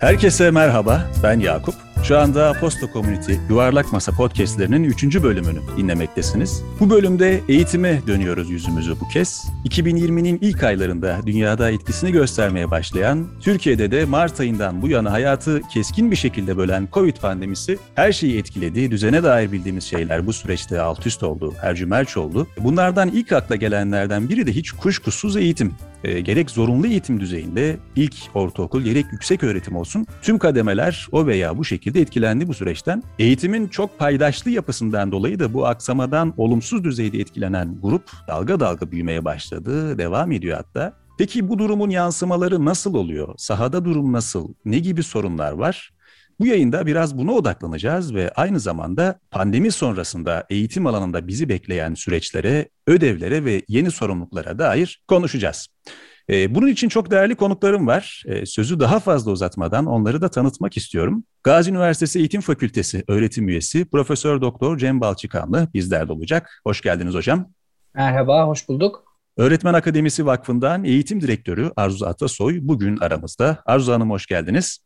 Herkese merhaba, ben Yakup. Şu anda Aposto Community Yuvarlak Masa podcastlerinin 3. bölümünü dinlemektesiniz. Bu bölümde eğitime dönüyoruz yüzümüzü bu kez. 2020'nin ilk aylarında dünyada etkisini göstermeye başlayan, Türkiye'de de Mart ayından bu yana hayatı keskin bir şekilde bölen COVID pandemisi her şeyi etkiledi. Düzene dair bildiğimiz şeyler bu süreçte alt üst oldu, hercümerç oldu. Bunlardan ilk akla gelenlerden biri de hiç kuşkusuz eğitim. Gerek zorunlu eğitim düzeyinde ilk ortaokul gerek yüksek öğretim olsun tüm kademeler o veya bu şekilde etkilendi bu süreçten. Eğitimin çok paydaşlı yapısından dolayı da bu aksamadan olumsuz düzeyde etkilenen grup dalga dalga büyümeye başladı, devam ediyor hatta. Peki bu durumun yansımaları nasıl oluyor? Sahada durum nasıl? Ne gibi sorunlar var? Bu yayında biraz buna odaklanacağız ve aynı zamanda pandemi sonrasında eğitim alanında bizi bekleyen süreçlere, ödevlere ve yeni sorumluluklara dair konuşacağız. Bunun için çok değerli konuklarım var. Sözü daha fazla uzatmadan onları da tanıtmak istiyorum. Gazi Üniversitesi Eğitim Fakültesi öğretim üyesi Profesör Doktor Cem Balçıkanlı bizlerde olacak. Hoş geldiniz hocam. Merhaba, hoş bulduk. Öğretmen Akademisi Vakfı'ndan Eğitim Direktörü Arzu Atasoy bugün aramızda. Arzu Hanım hoş geldiniz.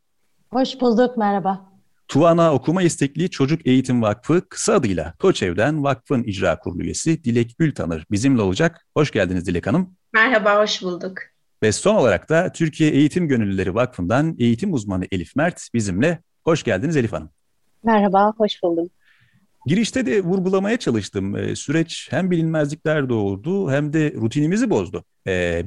Hoş bulduk, merhaba. Tuvana Okuma İstekli Çocuk Eğitim Vakfı, kısa adıyla TOÇEV'den Vakfın İcra Kurulu üyesi Dilek Ültanır bizimle olacak. Hoş geldiniz Dilek Hanım. Merhaba, hoş bulduk. Ve son olarak da Türkiye Eğitim Gönüllüleri Vakfı'ndan eğitim uzmanı Elif Mert bizimle. Hoş geldiniz Elif Hanım. Merhaba, hoş bulduk. Girişte de vurgulamaya çalıştım. Süreç hem bilinmezlikler doğurdu hem de rutinimizi bozdu.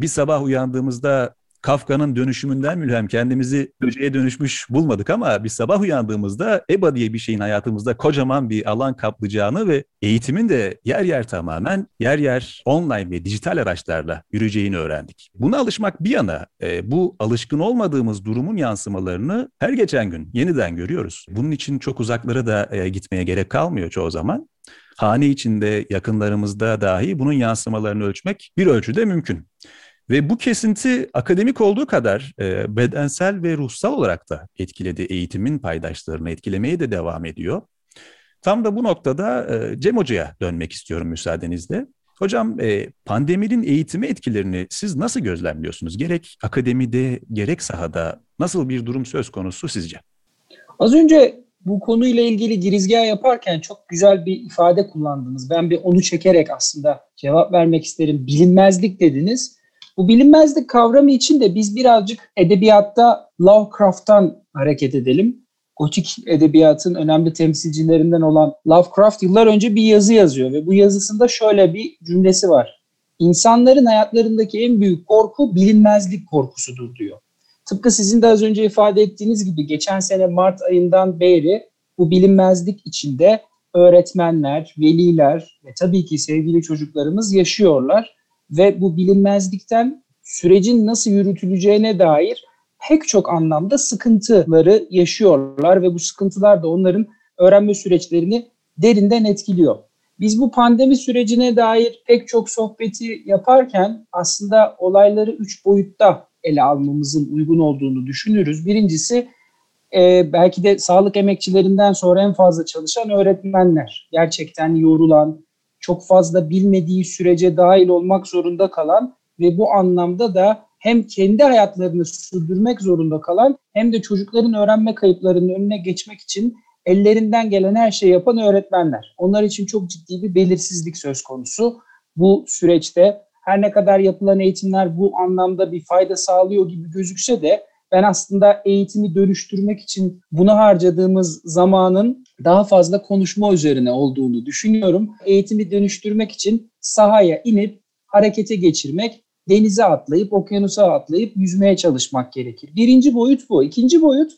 Bir sabah uyandığımızda Kafka'nın dönüşümünden mülhem kendimizi böceğe dönüşmüş bulmadık ama bir sabah uyandığımızda EBA diye bir şeyin hayatımızda kocaman bir alan kaplayacağını ve eğitimin de yer yer tamamen, yer yer online ve dijital araçlarla yürüyeceğini öğrendik. Buna alışmak bir yana bu alışkın olmadığımız durumun yansımalarını her geçen gün yeniden görüyoruz. Bunun için çok uzaklara da gitmeye gerek kalmıyor çoğu zaman. Hane içinde, yakınlarımızda dahi bunun yansımalarını ölçmek bir ölçüde mümkün. Ve bu kesinti akademik olduğu kadar bedensel ve ruhsal olarak da etkiledi. Eğitimin paydaşlarını etkilemeye de devam ediyor. Tam da bu noktada Cem Hoca'ya dönmek istiyorum müsaadenizle. Hocam pandeminin eğitime etkilerini siz nasıl gözlemliyorsunuz? Gerek akademide gerek sahada nasıl bir durum söz konusu sizce? Az önce bu konuyla ilgili girizgah yaparken çok güzel bir ifade kullandınız. Ben bir onu çekerek aslında cevap vermek isterim. Bilinmezlik dediniz. Bu bilinmezlik kavramı için de biz birazcık edebiyatta Lovecraft'tan hareket edelim. Gotik edebiyatın önemli temsilcilerinden olan Lovecraft yıllar önce bir yazı yazıyor ve bu yazısında şöyle bir cümlesi var. İnsanların hayatlarındaki en büyük korku bilinmezlik korkusudur diyor. Tıpkı sizin de az önce ifade ettiğiniz gibi geçen sene Mart ayından beri bu bilinmezlik içinde öğretmenler, veliler ve tabii ki sevgili çocuklarımız yaşıyorlar. Ve bu bilinmezlikten sürecin nasıl yürütüleceğine dair pek çok anlamda sıkıntıları yaşıyorlar ve bu sıkıntılar da onların öğrenme süreçlerini derinden etkiliyor. Biz bu pandemi sürecine dair pek çok sohbeti yaparken aslında olayları 3 boyutta ele almamızın uygun olduğunu düşünürüz. Birincisi belki de sağlık emekçilerinden sonra en fazla çalışan öğretmenler, gerçekten yorulan, çok fazla bilmediği sürece dahil olmak zorunda kalan ve bu anlamda da hem kendi hayatlarını sürdürmek zorunda kalan hem de çocukların öğrenme kayıplarının önüne geçmek için ellerinden gelen her şeyi yapan öğretmenler. Onlar için çok ciddi bir belirsizlik söz konusu bu süreçte. Her ne kadar yapılan eğitimler bu anlamda bir fayda sağlıyor gibi gözükse de ben aslında eğitimi dönüştürmek için buna harcadığımız zamanın daha fazla konuşma üzerine olduğunu düşünüyorum. Eğitimi dönüştürmek için sahaya inip harekete geçirmek, denize atlayıp, okyanusa atlayıp yüzmeye çalışmak gerekir. Birinci boyut bu. İkinci boyut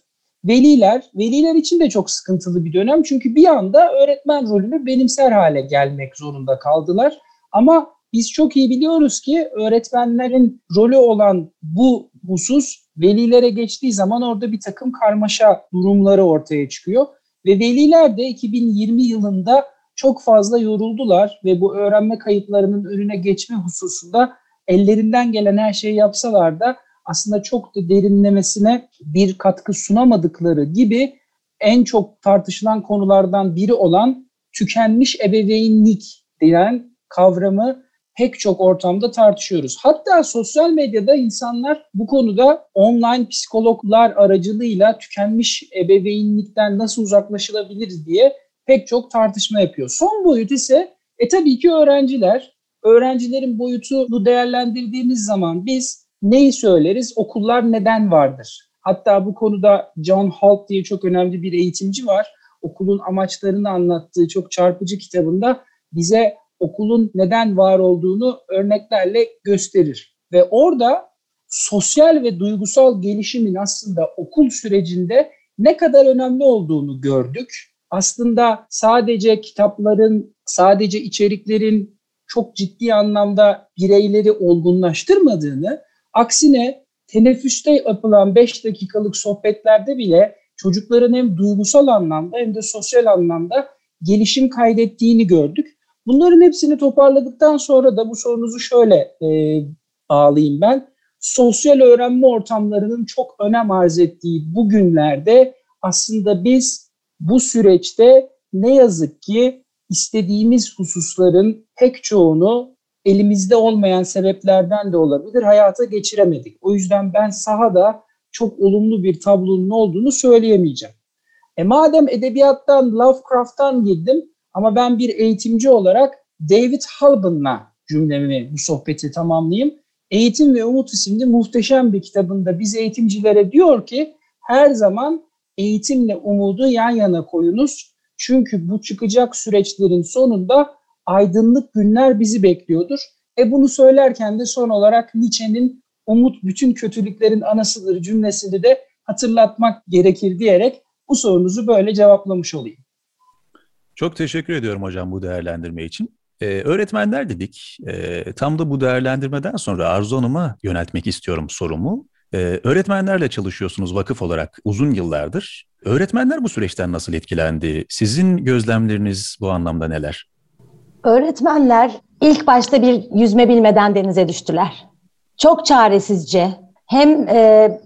veliler. Veliler için de çok sıkıntılı bir dönem. Çünkü bir anda öğretmen rolünü benimser hale gelmek zorunda kaldılar. Ama biz çok iyi biliyoruz ki öğretmenlerin rolü olan bu husus velilere geçtiği zaman orada bir takım karmaşa durumları ortaya çıkıyor. Ve veliler de 2020 yılında çok fazla yoruldular ve bu öğrenme kayıplarının önüne geçme hususunda ellerinden gelen her şeyi yapsalar da aslında çok da derinlemesine bir katkı sunamadıkları gibi en çok tartışılan konulardan biri olan tükenmiş ebeveynlik denen kavramı pek çok ortamda tartışıyoruz. Hatta sosyal medyada insanlar bu konuda online psikologlar aracılığıyla tükenmiş ebeveynlikten nasıl uzaklaşılabilir diye pek çok tartışma yapıyor. Son boyut ise tabii ki öğrenciler. Öğrencilerin boyutunu değerlendirdiğimiz zaman biz neyi söyleriz? Okullar neden vardır? Hatta bu konuda John Holt diye çok önemli bir eğitimci var. Okulun amaçlarını anlattığı çok çarpıcı kitabında bize okulun neden var olduğunu örneklerle gösterir. Ve orada sosyal ve duygusal gelişimin aslında okul sürecinde ne kadar önemli olduğunu gördük. Aslında sadece kitapların, sadece içeriklerin çok ciddi anlamda bireyleri olgunlaştırmadığını, aksine teneffüste yapılan 5 dakikalık sohbetlerde bile çocukların hem duygusal anlamda hem de sosyal anlamda gelişim kaydettiğini gördük. Bunların hepsini toparladıktan sonra da bu sorunuzu şöyle bağlayayım ben. Sosyal öğrenme ortamlarının çok önem arz ettiği bu günlerde aslında biz bu süreçte ne yazık ki istediğimiz hususların pek çoğunu elimizde olmayan sebeplerden de olabilir hayata geçiremedik. O yüzden ben sahada çok olumlu bir tablonun olduğunu söyleyemeyeceğim. Madem edebiyattan, Lovecraft'tan girdim ama ben bir eğitimci olarak David Halbin'la cümlemi, bu sohbeti tamamlayayım. Eğitim ve Umut isimli muhteşem bir kitabında biz eğitimcilere diyor ki her zaman eğitimle umudu yan yana koyunuz. Çünkü bu çıkacak süreçlerin sonunda aydınlık günler bizi bekliyordur. Bunu söylerken de son olarak Nietzsche'nin umut bütün kötülüklerin anasıdır cümlesini de hatırlatmak gerekir diyerek bu sorunuzu böyle cevaplamış olayım. Çok teşekkür ediyorum hocam bu değerlendirme için. Öğretmenler dedik. Tam da bu değerlendirmeden sonra Arzu Hanım'a yöneltmek istiyorum sorumu. Öğretmenlerle çalışıyorsunuz vakıf olarak uzun yıllardır. Öğretmenler bu süreçten nasıl etkilendi? Sizin gözlemleriniz bu anlamda neler? Öğretmenler ilk başta bir yüzme bilmeden denize düştüler. Çok çaresizce hem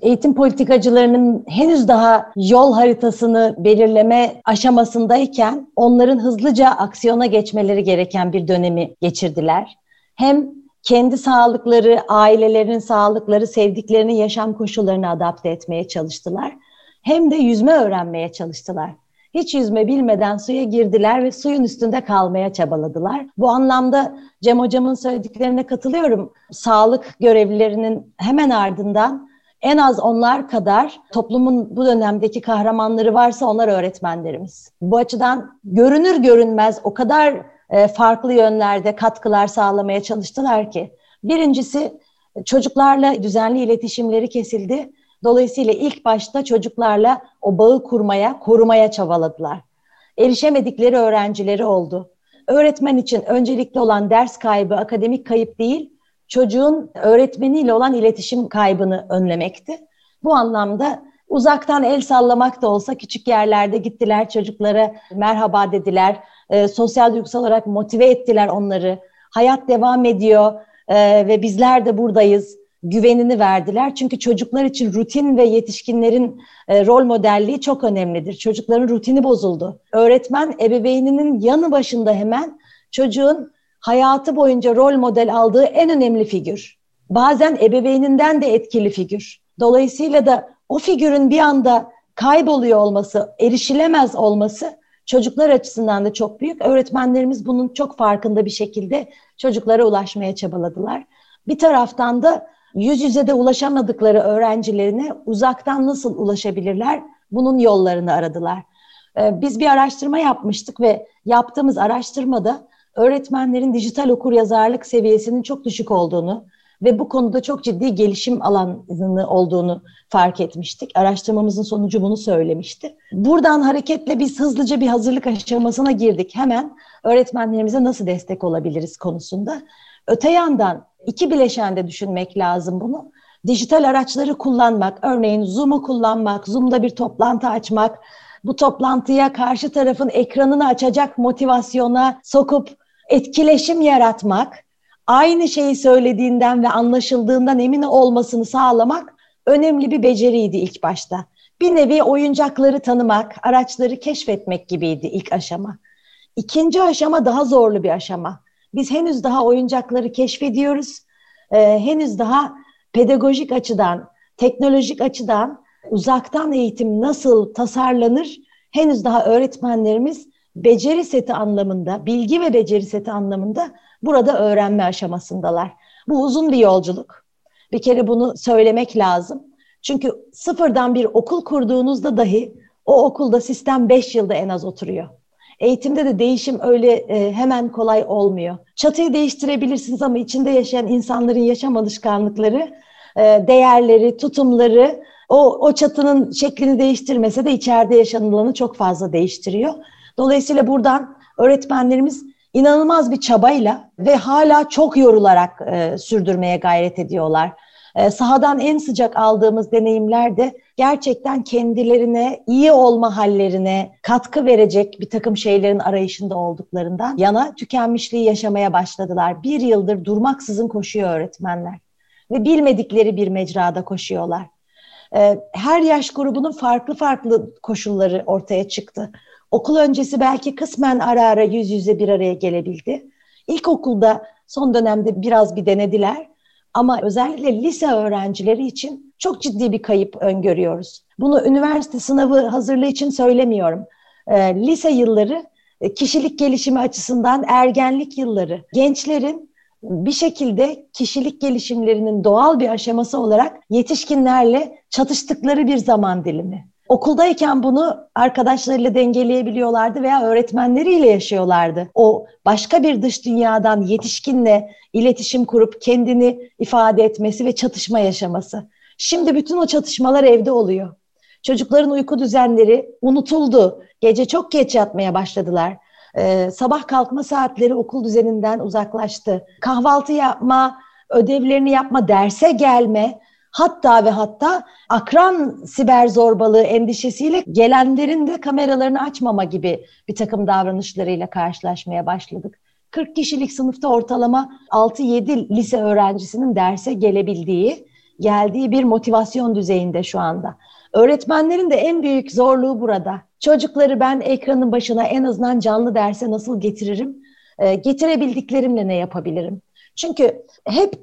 eğitim politikacılarının henüz daha yol haritasını belirleme aşamasındayken onların hızlıca aksiyona geçmeleri gereken bir dönemi geçirdiler. Hem kendi sağlıkları, ailelerin sağlıkları, sevdiklerinin yaşam koşullarını adapte etmeye çalıştılar. Hem de yüzme öğrenmeye çalıştılar. Hiç yüzme bilmeden suya girdiler ve suyun üstünde kalmaya çabaladılar. Bu anlamda Cem Hocam'ın söylediklerine katılıyorum. Sağlık görevlilerinin hemen ardından en az onlar kadar toplumun bu dönemdeki kahramanları varsa onlar öğretmenlerimiz. Bu açıdan görünür görünmez o kadar farklı yönlerde katkılar sağlamaya çalıştılar ki. Birincisi çocuklarla düzenli iletişimleri kesildi. Dolayısıyla ilk başta çocuklarla o bağı kurmaya, korumaya çabaladılar. Erişemedikleri öğrencileri oldu. Öğretmen için öncelikli olan ders kaybı, akademik kayıp değil, çocuğun öğretmeniyle olan iletişim kaybını önlemekti. Bu anlamda uzaktan el sallamak da olsa küçük yerlerde gittiler, çocuklara merhaba dediler, sosyal duygusal olarak motive ettiler onları. Hayat devam ediyor ve bizler de buradayız. Güvenini verdiler. Çünkü çocuklar için rutin ve yetişkinlerin rol modelliği çok önemlidir. Çocukların rutini bozuldu. Öğretmen ebeveyninin yanı başında hemen çocuğun hayatı boyunca rol model aldığı en önemli figür. Bazen ebeveyninden de etkili figür. Dolayısıyla da o figürün bir anda kayboluyor olması, erişilemez olması çocuklar açısından da çok büyük. Öğretmenlerimiz bunun çok farkında bir şekilde çocuklara ulaşmaya çabaladılar. Bir taraftan da yüz yüze de ulaşamadıkları öğrencilerine uzaktan nasıl ulaşabilirler? Bunun yollarını aradılar. Biz bir araştırma yapmıştık ve yaptığımız araştırmada öğretmenlerin dijital okuryazarlık seviyesinin çok düşük olduğunu ve bu konuda çok ciddi gelişim alanı olduğunu fark etmiştik. Araştırmamızın sonucu bunu söylemişti. Buradan hareketle biz hızlıca bir hazırlık aşamasına girdik. Hemen öğretmenlerimize nasıl destek olabiliriz konusunda. Öte yandan iki bileşende düşünmek lazım bunu. Dijital araçları kullanmak, örneğin Zoom'u kullanmak, Zoom'da bir toplantı açmak, bu toplantıya karşı tarafın ekranını açacak motivasyona sokup etkileşim yaratmak, aynı şeyi söylediğinden ve anlaşıldığından emin olmasını sağlamak önemli bir beceriydi ilk başta. Bir nevi oyuncakları tanımak, araçları keşfetmek gibiydi ilk aşama. İkinci aşama daha zorlu bir aşama. Biz henüz daha oyuncakları keşfediyoruz. Henüz daha pedagojik açıdan, teknolojik açıdan uzaktan eğitim nasıl tasarlanır? Henüz daha öğretmenlerimiz beceri seti anlamında, bilgi ve beceri seti anlamında burada öğrenme aşamasındalar. Bu uzun bir yolculuk. Bir kere bunu söylemek lazım. Çünkü sıfırdan bir okul kurduğunuzda dahi o okulda sistem 5 yılda en az oturuyor. Eğitimde de değişim öyle hemen kolay olmuyor. Çatıyı değiştirebilirsiniz ama içinde yaşayan insanların yaşam alışkanlıkları, değerleri, tutumları o çatının şeklini değiştirmese de içeride yaşanılanı çok fazla değiştiriyor. Dolayısıyla buradan öğretmenlerimiz inanılmaz bir çabayla ve hala çok yorularak sürdürmeye gayret ediyorlar. Sahadan en sıcak aldığımız deneyimler de gerçekten kendilerine, iyi olma hallerine katkı verecek bir takım şeylerin arayışında olduklarından yana tükenmişliği yaşamaya başladılar. Bir yıldır durmaksızın koşuyor öğretmenler ve bilmedikleri bir mecrada koşuyorlar. Her yaş grubunun farklı farklı koşulları ortaya çıktı. Okul öncesi belki kısmen ara ara yüz yüze bir araya gelebildi. İlkokulda son dönemde biraz bir denediler. Ama özellikle lise öğrencileri için çok ciddi bir kayıp öngörüyoruz. Bunu üniversite sınavı hazırlığı için söylemiyorum. Lise yılları, kişilik gelişimi açısından ergenlik yılları. Gençlerin bir şekilde kişilik gelişimlerinin doğal bir aşaması olarak yetişkinlerle çatıştıkları bir zaman dilimi. Okuldayken bunu arkadaşlarıyla dengeleyebiliyorlardı veya öğretmenleriyle yaşıyorlardı. O başka bir dış dünyadan yetişkinle iletişim kurup kendini ifade etmesi ve çatışma yaşaması. Şimdi bütün o çatışmalar evde oluyor. Çocukların uyku düzenleri unutuldu. Gece çok geç yatmaya başladılar. Sabah kalkma saatleri okul düzeninden uzaklaştı. Kahvaltı yapma, ödevlerini yapma, derse gelme... Hatta ve hatta akran siber zorbalığı endişesiyle gelenlerin de kameralarını açmama gibi bir takım davranışlarıyla karşılaşmaya başladık. 40 kişilik sınıfta ortalama 6-7 lise öğrencisinin derse geldiği bir motivasyon düzeyinde şu anda. Öğretmenlerin de en büyük zorluğu burada. Çocukları ben ekranın başına en azından canlı derse nasıl getiririm? Getirebildiklerimle ne yapabilirim? Çünkü hep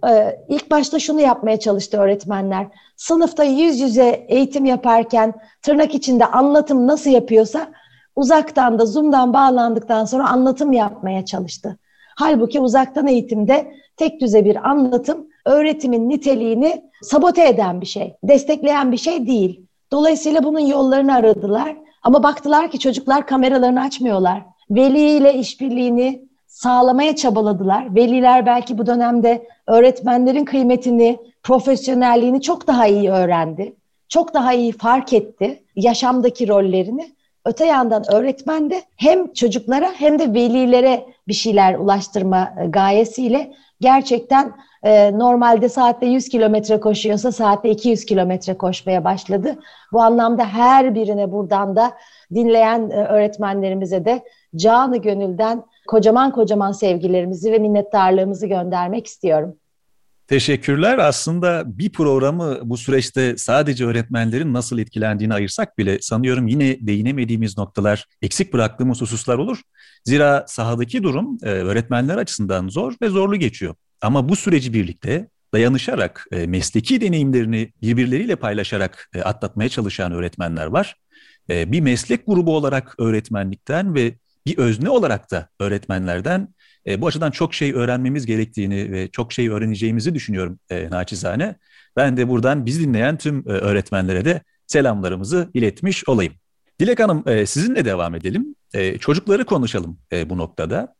ilk başta şunu yapmaya çalıştı öğretmenler. Sınıfta yüz yüze eğitim yaparken tırnak içinde anlatım nasıl yapıyorsa uzaktan da Zoom'dan bağlandıktan sonra anlatım yapmaya çalıştı. Halbuki uzaktan eğitimde tek düze bir anlatım öğretimin niteliğini sabote eden bir şey, destekleyen bir şey değil. Dolayısıyla bunun yollarını aradılar ama baktılar ki çocuklar kameralarını açmıyorlar. Veliyle işbirliğini sağlamaya çabaladılar. Veliler belki bu dönemde öğretmenlerin kıymetini, profesyonelliğini çok daha iyi öğrendi. Çok daha iyi fark etti yaşamdaki rollerini. Öte yandan öğretmen de hem çocuklara hem de velilere bir şeyler ulaştırma gayesiyle gerçekten normalde saatte 100 kilometre koşuyorsa saatte 200 kilometre koşmaya başladı. Bu anlamda her birine buradan da dinleyen öğretmenlerimize de canı gönülden kocaman sevgilerimizi ve minnettarlığımızı göndermek istiyorum. Teşekkürler. Aslında bir programı bu süreçte sadece öğretmenlerin nasıl etkilendiğini ayırsak bile sanıyorum yine değinemediğimiz noktalar, eksik bıraktığımız hususlar olur. Zira sahadaki durum öğretmenler açısından zor ve zorlu geçiyor. Ama bu süreci birlikte dayanışarak, mesleki deneyimlerini birbirleriyle paylaşarak atlatmaya çalışan öğretmenler var. Bir meslek grubu olarak öğretmenlikten ve bir özne olarak da öğretmenlerden bu açıdan çok şey öğrenmemiz gerektiğini ve çok şey öğreneceğimizi düşünüyorum naçizane. Ben de buradan bizi dinleyen tüm öğretmenlere de selamlarımızı iletmiş olayım. Dilek Hanım, sizinle devam edelim. Çocukları konuşalım bu noktada.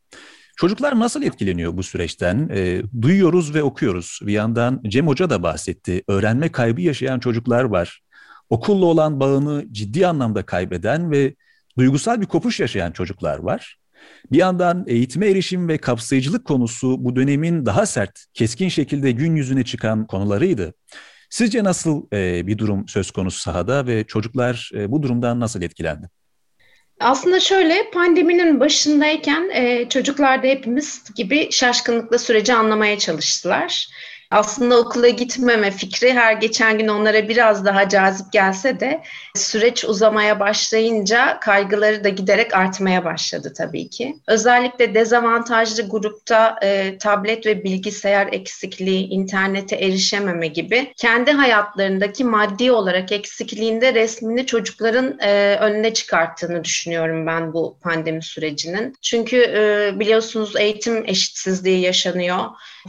Çocuklar nasıl etkileniyor bu süreçten? Duyuyoruz ve okuyoruz. Bir yandan Cem Hoca da bahsetti. Öğrenme kaybı yaşayan çocuklar var. Okulla olan bağını ciddi anlamda kaybeden ve duygusal bir kopuş yaşayan çocuklar var. Bir yandan eğitime erişim ve kapsayıcılık konusu bu dönemin daha sert, keskin şekilde gün yüzüne çıkan konularıydı. Sizce nasıl bir durum söz konusu sahada ve çocuklar bu durumdan nasıl etkilendi? Aslında şöyle, pandeminin başındayken çocuklar da hepimiz gibi şaşkınlıkla süreci anlamaya çalıştılar. Aslında okula gitmeme fikri her geçen gün onlara biraz daha cazip gelse de süreç uzamaya başlayınca kaygıları da giderek artmaya başladı tabii ki. Özellikle dezavantajlı grupta tablet ve bilgisayar eksikliği, internete erişememe gibi kendi hayatlarındaki maddi olarak eksikliğinde resmini çocukların önüne çıkarttığını düşünüyorum ben bu pandemi sürecinin. Çünkü biliyorsunuz eğitim eşitsizliği yaşanıyor,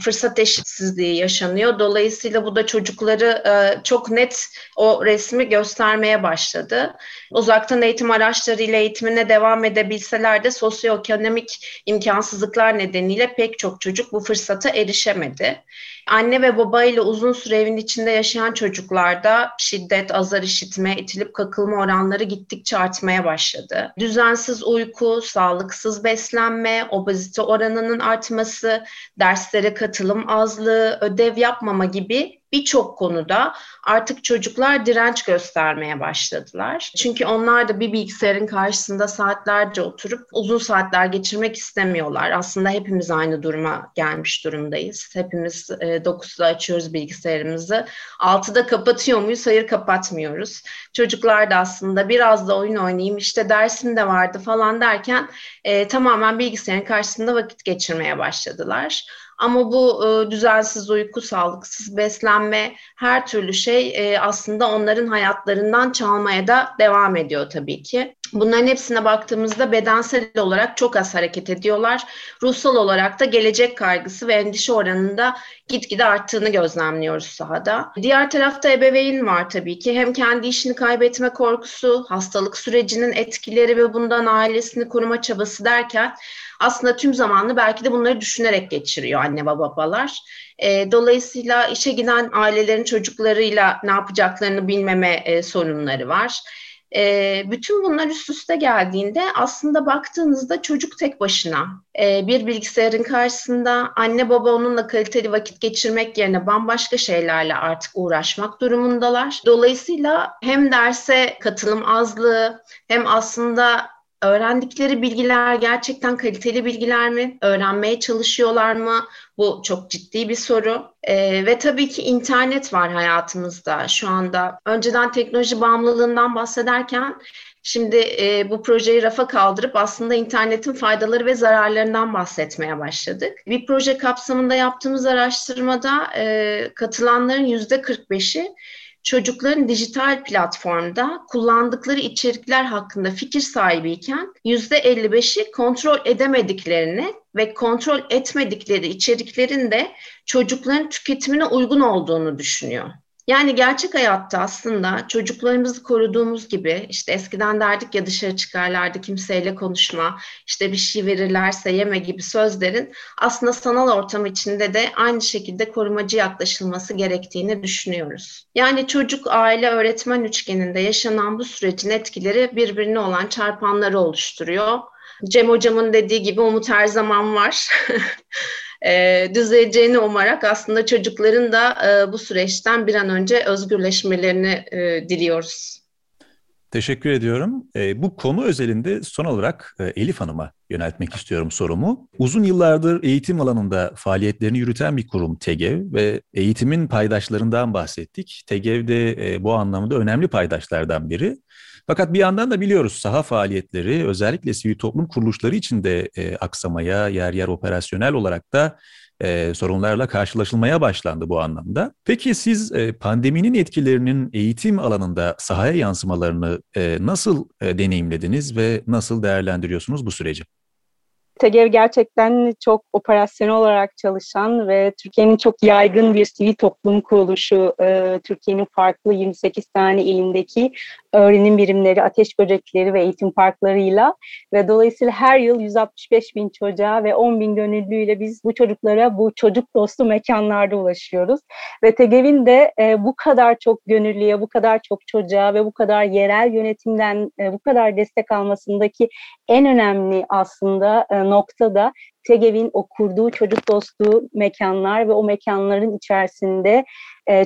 fırsat eşitsizliği yaşanıyor. Dolayısıyla bu da çocukları çok net o resmi göstermeye başladı. Uzaktan eğitim araçlarıyla eğitimine devam edebilseler de sosyoekonomik imkansızlıklar nedeniyle pek çok çocuk bu fırsata erişemedi. Anne ve babayla uzun süre evin içinde yaşayan çocuklarda şiddet, azar işitme, itilip kakılma oranları gittikçe artmaya başladı. Düzensiz uyku, sağlıksız beslenme, obezite oranının artması, derslere katılım azlığı, ödev yapmama gibi birçok konuda artık çocuklar direnç göstermeye başladılar. Çünkü onlar da bir bilgisayarın karşısında saatlerce oturup uzun saatler geçirmek istemiyorlar. Aslında hepimiz aynı duruma gelmiş durumdayız. Hepimiz 9'da açıyoruz bilgisayarımızı. 6'da kapatıyor muyuz? Hayır, kapatmıyoruz. Çocuklar da aslında biraz da oyun oynayayım, işte dersim de vardı falan derken tamamen bilgisayarın karşısında vakit geçirmeye başladılar. Ama bu düzensiz uyku, sağlıksız beslenme, her türlü şey aslında onların hayatlarından çalmaya da devam ediyor tabii ki. Bunların hepsine baktığımızda bedensel olarak çok az hareket ediyorlar. Ruhsal olarak da gelecek kaygısı ve endişe oranında gitgide arttığını gözlemliyoruz sahada. Diğer tarafta ebeveyn var tabii ki. Hem kendi işini kaybetme korkusu, hastalık sürecinin etkileri ve bundan ailesini koruma çabası derken aslında tüm zamanını belki de bunları düşünerek geçiriyor anne babalar. Dolayısıyla işe giden ailelerin çocuklarıyla ne yapacaklarını bilmeme sorunları var. Bütün bunlar üst üste geldiğinde aslında baktığınızda çocuk tek başına bir bilgisayarın karşısında, anne baba onunla kaliteli vakit geçirmek yerine bambaşka şeylerle artık uğraşmak durumundalar. Dolayısıyla hem derse katılım azlığı, hem aslında öğrendikleri bilgiler gerçekten kaliteli bilgiler mi? Öğrenmeye çalışıyorlar mı? Bu çok ciddi bir soru. Ve tabii ki internet var hayatımızda şu anda. Önceden teknoloji bağımlılığından bahsederken şimdi bu projeyi rafa kaldırıp aslında internetin faydaları ve zararlarından bahsetmeye başladık. Bir proje kapsamında yaptığımız araştırmada katılanların %45'i çocukların dijital platformda kullandıkları içerikler hakkında fikir sahibiyken %55'i kontrol edemediklerini ve kontrol etmedikleri içeriklerin de çocukların tüketimine uygun olduğunu düşünüyor. Yani gerçek hayatta aslında çocuklarımızı koruduğumuz gibi, işte eskiden derdik ya dışarı çıkarlardı, kimseyle konuşma, işte bir şey verirlerse yeme gibi sözlerin aslında sanal ortam içinde de aynı şekilde korumacı yaklaşılması gerektiğini düşünüyoruz. Yani çocuk, aile, öğretmen üçgeninde yaşanan bu sürecin etkileri birbirine olan çarpanları oluşturuyor. Cem hocamın dediği gibi umut her zaman var. Düzeleceğini umarak aslında çocukların da bu süreçten bir an önce özgürleşmelerini diliyoruz. Teşekkür ediyorum. Bu konu özelinde son olarak Elif Hanım'a yöneltmek istiyorum sorumu. Uzun yıllardır eğitim alanında faaliyetlerini yürüten bir kurum TOÇEV ve eğitimin paydaşlarından bahsettik. TOÇEV de bu anlamda önemli paydaşlardan biri. Fakat bir yandan da biliyoruz saha faaliyetleri özellikle sivil toplum kuruluşları için de aksamaya, yer yer operasyonel olarak da sorunlarla karşılaşılmaya başlandı bu anlamda. Peki siz pandeminin etkilerinin eğitim alanında sahaya yansımalarını nasıl deneyimlediniz ve nasıl değerlendiriyorsunuz bu süreci? TOÇEV gerçekten çok operasyonel olarak çalışan ve Türkiye'nin çok yaygın bir sivil toplum kuruluşu, Türkiye'nin farklı 28 tane ilindeki öğrenim birimleri, ateş böcekleri ve eğitim parklarıyla ve dolayısıyla her yıl 165 bin çocuğa ve 10 bin gönüllüyle biz bu çocuklara bu çocuk dostu mekanlarda ulaşıyoruz. Ve TOÇEV'in de bu kadar çok gönüllüye, bu kadar çok çocuğa ve bu kadar yerel yönetimden bu kadar destek almasındaki en önemli aslında noktada TOÇEV'in o kurduğu çocuk dostu mekanlar ve o mekanların içerisinde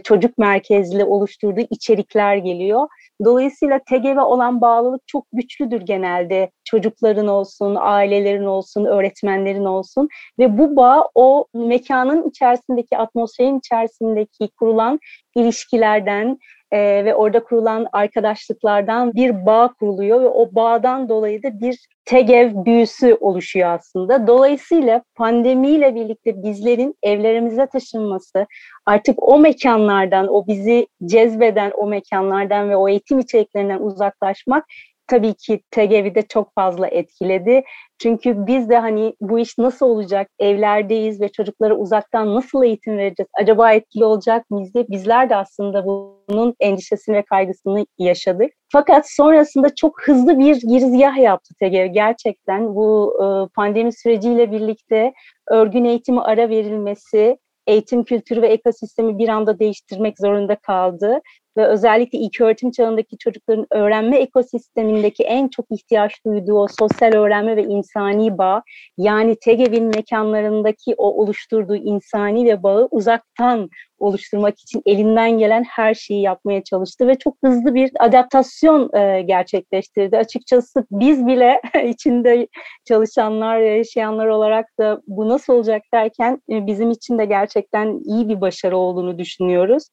çocuk merkezli oluşturduğu içerikler geliyor. Dolayısıyla TOÇEV'e olan bağlılık çok güçlüdür genelde. Çocukların olsun, ailelerin olsun, öğretmenlerin olsun ve bu bağ o mekanın içerisindeki, atmosferin içerisindeki kurulan ilişkilerden ve orada kurulan arkadaşlıklardan bir bağ kuruluyor ve o bağdan dolayı da bir TOÇEV büyüsü oluşuyor aslında. Dolayısıyla pandemiyle birlikte bizlerin evlerimize taşınması, artık o mekanlardan, o bizi cezbeden o mekanlardan ve o eğitim içeriklerinden uzaklaşmak tabii ki TOÇEV'i de çok fazla etkiledi. Çünkü biz de hani bu iş nasıl olacak, evlerdeyiz ve çocuklara uzaktan nasıl eğitim vereceğiz, acaba etkili olacak mıyız diye bizler de aslında bunun endişesini ve kaygısını yaşadık. Fakat sonrasında çok hızlı bir girizgah yaptı TOÇEV. Gerçekten bu pandemi süreciyle birlikte örgün eğitimi ara verilmesi, eğitim kültürü ve ekosistemi bir anda değiştirmek zorunda kaldı. Ve özellikle ilköğretim çağındaki çocukların öğrenme ekosistemindeki en çok ihtiyaç duyduğu o sosyal öğrenme ve insani bağ, yani TOÇEV'in mekanlarındaki o oluşturduğu insani ve bağı uzaktan oluşturmak için elinden gelen her şeyi yapmaya çalıştı ve çok hızlı bir adaptasyon gerçekleştirdi. Açıkçası biz bile içinde çalışanlar, yaşayanlar olarak da bu nasıl olacak derken bizim için de gerçekten iyi bir başarı olduğunu düşünüyoruz.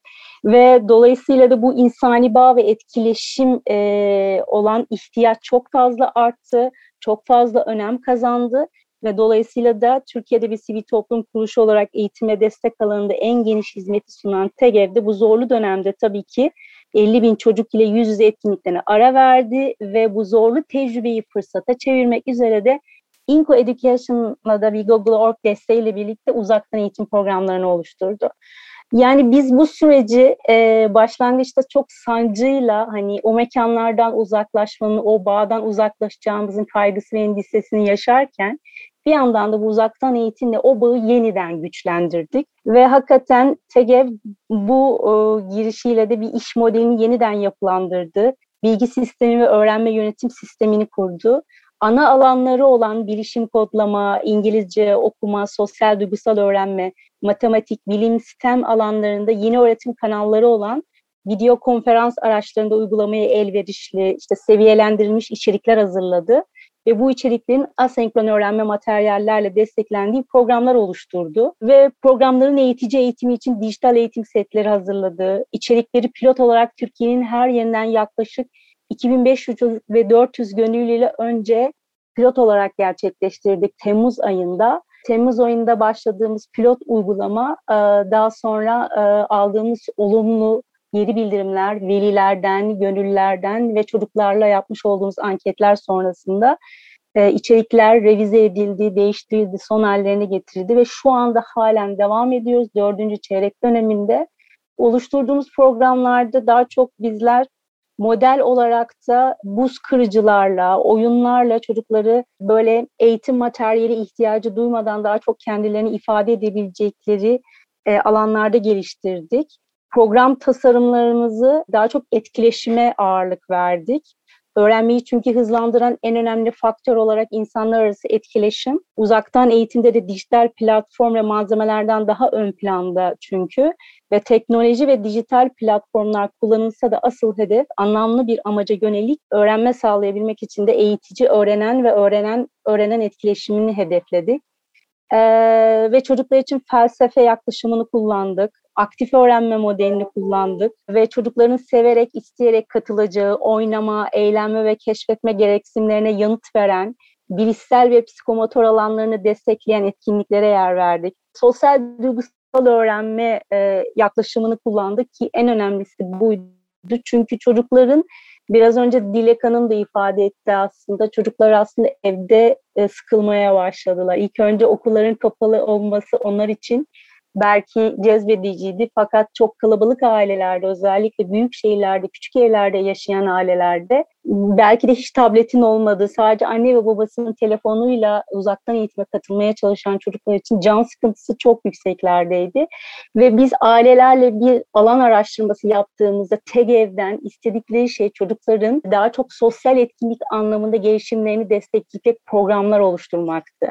Ve dolayısıyla da bu insani bağ ve etkileşim olan ihtiyaç çok fazla arttı, çok fazla önem kazandı. Ve dolayısıyla da Türkiye'de bir sivil toplum kuruluşu olarak eğitime destek alanında en geniş hizmeti sunan TOÇEV'de bu zorlu dönemde tabii ki 50 bin çocuk ile yüz yüze etkinliklerine ara verdi ve bu zorlu tecrübeyi fırsata çevirmek üzere de Inco Education'la da bir Google.org desteğiyle birlikte uzaktan eğitim programlarını oluşturdu. Yani biz bu süreci başlangıçta çok sancıyla, hani o mekanlardan uzaklaşmanın, o bağdan uzaklaşacağımızın kaygısı ve endişesini yaşarken bir yandan da bu uzaktan eğitimle o bağı yeniden güçlendirdik. Ve hakikaten TOÇEV bu girişiyle de bir iş modelini yeniden yapılandırdı. Bilgi sistemi ve öğrenme yönetim sistemini kurdu. Ana alanları olan bilişim kodlama, İngilizce okuma, sosyal duygusal öğrenme, matematik, bilim, STEM alanlarında yeni öğretim kanalları olan video konferans araçlarında uygulamaya elverişli, seviyelendirilmiş içerikler hazırladı ve bu içeriklerin asenkron öğrenme materyallerle desteklendiği programlar oluşturdu ve programların eğitici eğitimi için dijital eğitim setleri hazırladı. İçerikleri pilot olarak Türkiye'nin her yerinden yaklaşık 2500 ve 400 gönüllüyle önce pilot olarak gerçekleştirdik Temmuz ayında. Temmuz ayında başladığımız pilot uygulama daha sonra aldığımız olumlu geri bildirimler, velilerden, gönüllülerden ve çocuklarla yapmış olduğumuz anketler sonrasında içerikler revize edildi, değiştirildi, son hallerine getirildi ve şu anda halen devam ediyoruz. 4. çeyrek döneminde oluşturduğumuz programlarda daha çok bizler model olarak da buz kırıcılarla, oyunlarla çocukları böyle eğitim materyali ihtiyacı duymadan daha çok kendilerini ifade edebilecekleri alanlarda geliştirdik. Program tasarımlarımızı daha çok etkileşime ağırlık verdik. Öğrenmeyi çünkü hızlandıran en önemli faktör olarak insanlar arası etkileşim. Uzaktan eğitimde de dijital platform ve malzemelerden daha ön planda çünkü. Ve teknoloji ve dijital platformlar kullanılsa da asıl hedef anlamlı bir amaca yönelik öğrenme sağlayabilmek için de eğitici öğrenen ve öğrenen etkileşimini hedefledik. Ve çocuklar için felsefe yaklaşımını kullandık. Aktif öğrenme modelini kullandık ve çocukların severek, isteyerek katılacağı, oynama, eğlenme ve keşfetme gereksinimlerine yanıt veren, bilişsel ve psikomotor alanlarını destekleyen etkinliklere yer verdik. Sosyal duygusal öğrenme yaklaşımını kullandık ki en önemlisi buydu. Çünkü çocukların, biraz önce Dilek Hanım da ifade etti aslında, çocuklar aslında evde sıkılmaya başladılar. İlk önce okulların kapalı olması onlar için belki cezbediciydi fakat çok kalabalık ailelerde, özellikle büyük şehirlerde, küçük evlerde yaşayan ailelerde belki de hiç tabletin olmadığı, sadece anne ve babasının telefonuyla uzaktan eğitime katılmaya çalışan çocuklar için can sıkıntısı çok yükseklerdeydi. Ve biz ailelerle bir alan araştırması yaptığımızda TOÇEV'den istedikleri şey çocukların daha çok sosyal etkinlik anlamında gelişimlerini destekleyecek programlar oluşturmaktı.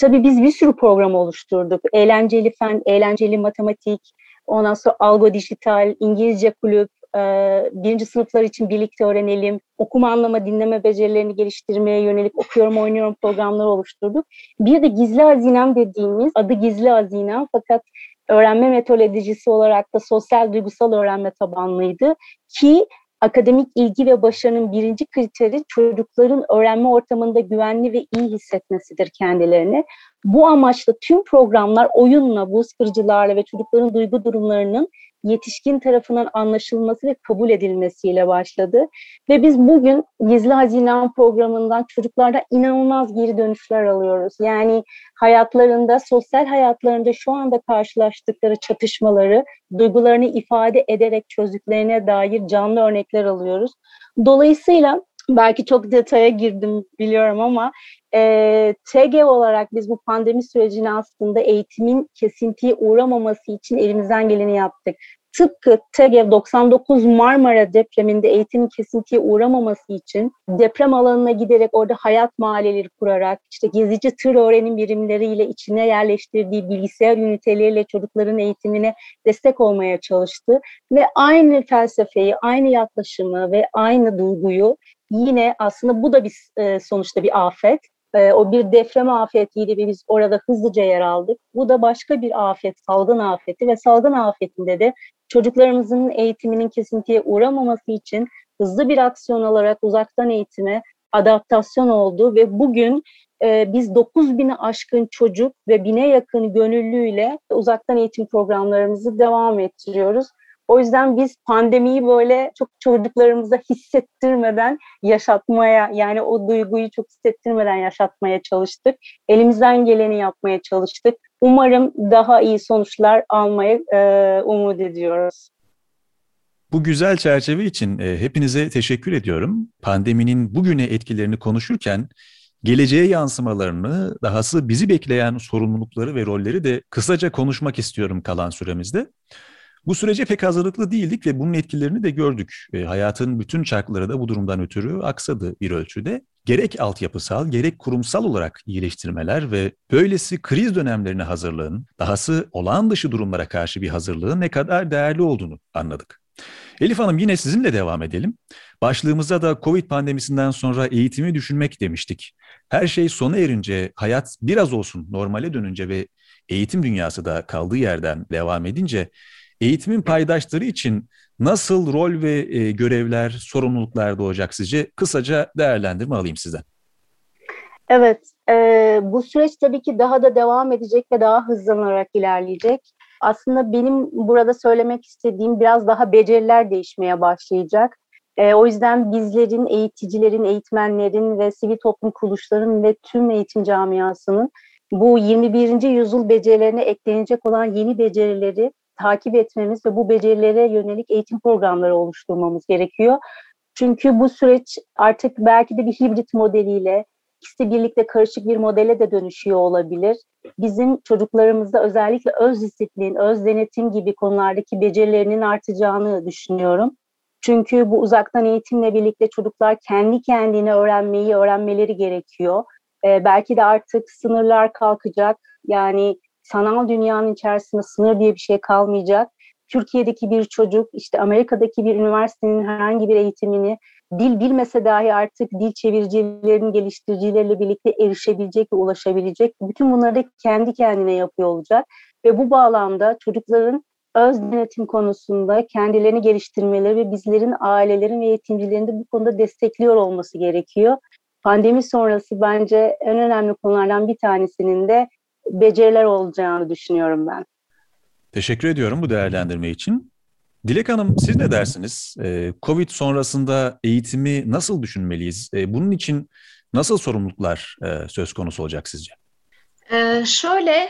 Tabii biz bir sürü program oluşturduk. Eğlenceli fen, eğlenceli matematik, ondan sonra algo dijital, İngilizce kulüp, birinci sınıflar için birlikte öğrenelim, okuma, anlama, dinleme becerilerini geliştirmeye yönelik okuyorum, oynuyorum programları oluşturduk. Bir de gizli hazinem dediğimiz, adı gizli hazinem fakat öğrenme metodolojisi olarak da sosyal duygusal öğrenme tabanlıydı ki akademik ilgi ve başarının birinci kriteri çocukların öğrenme ortamında güvenli ve iyi hissetmesidir kendilerini. Bu amaçla tüm programlar oyunla, buz kırıcılarla ve çocukların duygu durumlarının yetişkin tarafından anlaşılması ve kabul edilmesiyle başladı. Ve biz bugün Gizli Hazinem programından çocuklardan inanılmaz geri dönüşler alıyoruz. Yani hayatlarında, sosyal hayatlarında şu anda karşılaştıkları çatışmaları, duygularını ifade ederek çözdüklerine dair canlı örnekler alıyoruz. Dolayısıyla belki çok detaya girdim biliyorum ama TOÇEV olarak biz bu pandemi sürecini aslında eğitimin kesintiye uğramaması için elimizden geleni yaptık. Tıpkı TOÇEV 99 Marmara depreminde eğitimin kesintiye uğramaması için deprem alanına giderek orada hayat mahalleleri kurarak, işte gezici tır öğrenim birimleriyle içine yerleştirdiği bilgisayar üniteleriyle çocukların eğitimine destek olmaya çalıştı. Ve aynı felsefeyi, aynı yaklaşımı ve aynı duyguyu yine aslında bu da bir sonuçta bir afet. O bir deprem afetiydi ve biz orada hızlıca yer aldık. Bu da başka bir afet, salgın afeti ve salgın afetinde de çocuklarımızın eğitiminin kesintiye uğramaması için hızlı bir aksiyon alarak uzaktan eğitime adaptasyon oldu ve bugün biz 9.000'i aşkın çocuk ve 1.000'e yakın gönüllüyle uzaktan eğitim programlarımızı devam ettiriyoruz. O yüzden biz pandemiyi böyle çok çocuklarımıza hissettirmeden yaşatmaya, yani o duyguyu çok hissettirmeden yaşatmaya çalıştık. Elimizden geleni yapmaya çalıştık. Umarım daha iyi sonuçlar almayı umut ediyoruz. Bu güzel çerçeve için hepinize teşekkür ediyorum. Pandeminin bugüne etkilerini konuşurken geleceğe yansımalarını, dahası bizi bekleyen sorumlulukları ve rolleri de kısaca konuşmak istiyorum kalan süremizde. Bu sürece pek hazırlıklı değildik ve bunun etkilerini de gördük. Hayatın bütün çarkları da bu durumdan ötürü aksadı bir ölçüde. Gerek altyapısal, gerek kurumsal olarak iyileştirmeler ve böylesi kriz dönemlerine hazırlığın, dahası olağan dışı durumlara karşı bir hazırlığın ne kadar değerli olduğunu anladık. Elif Hanım, yine sizinle devam edelim. Başlığımıza da COVID pandemisinden sonra eğitimi düşünmek demiştik. Her şey sona erince, hayat biraz olsun normale dönünce ve eğitim dünyası da kaldığı yerden devam edince, eğitimin paydaşları için nasıl rol ve görevler, sorumluluklar doğacak sizce? Kısaca değerlendirme alayım sizden. Evet, bu süreç tabii ki daha da devam edecek ve daha hızlanarak ilerleyecek. Aslında benim burada söylemek istediğim biraz daha beceriler değişmeye başlayacak. O yüzden bizlerin, eğiticilerin, eğitmenlerin ve sivil toplum kuruluşlarının ve tüm eğitim camiasının bu 21. yüzyıl becerilerine eklenecek olan yeni becerileri takip etmemiz ve bu becerilere yönelik eğitim programları oluşturmamız gerekiyor. Çünkü bu süreç artık belki de bir hibrit modeliyle, ikisi birlikte karışık bir modele de dönüşüyor olabilir. Bizim çocuklarımızda özellikle öz disiplin, öz denetim gibi konulardaki becerilerinin artacağını düşünüyorum. Çünkü bu uzaktan eğitimle birlikte çocuklar kendi kendine öğrenmeyi öğrenmeleri gerekiyor. Belki de artık sınırlar kalkacak. Yani sanal dünyanın içerisinde sınır diye bir şey kalmayacak. Türkiye'deki bir çocuk, işte Amerika'daki bir üniversitenin herhangi bir eğitimini dil bilmese dahi artık dil çeviricilerinin geliştiricileriyle birlikte erişebilecek ve ulaşabilecek. Bütün bunları da kendi kendine yapıyor olacak. Ve bu bağlamda çocukların öz denetim konusunda kendilerini geliştirmeleri ve bizlerin, ailelerin ve eğitimcilerin de bu konuda destekliyor olması gerekiyor. Pandemi sonrası bence en önemli konulardan bir tanesinin de beceriler olacağını düşünüyorum ben. Teşekkür ediyorum bu değerlendirme için. Dilek Hanım, siz ne dersiniz? Covid sonrasında eğitimi nasıl düşünmeliyiz? Bunun için nasıl sorumluluklar söz konusu olacak sizce? Şöyle,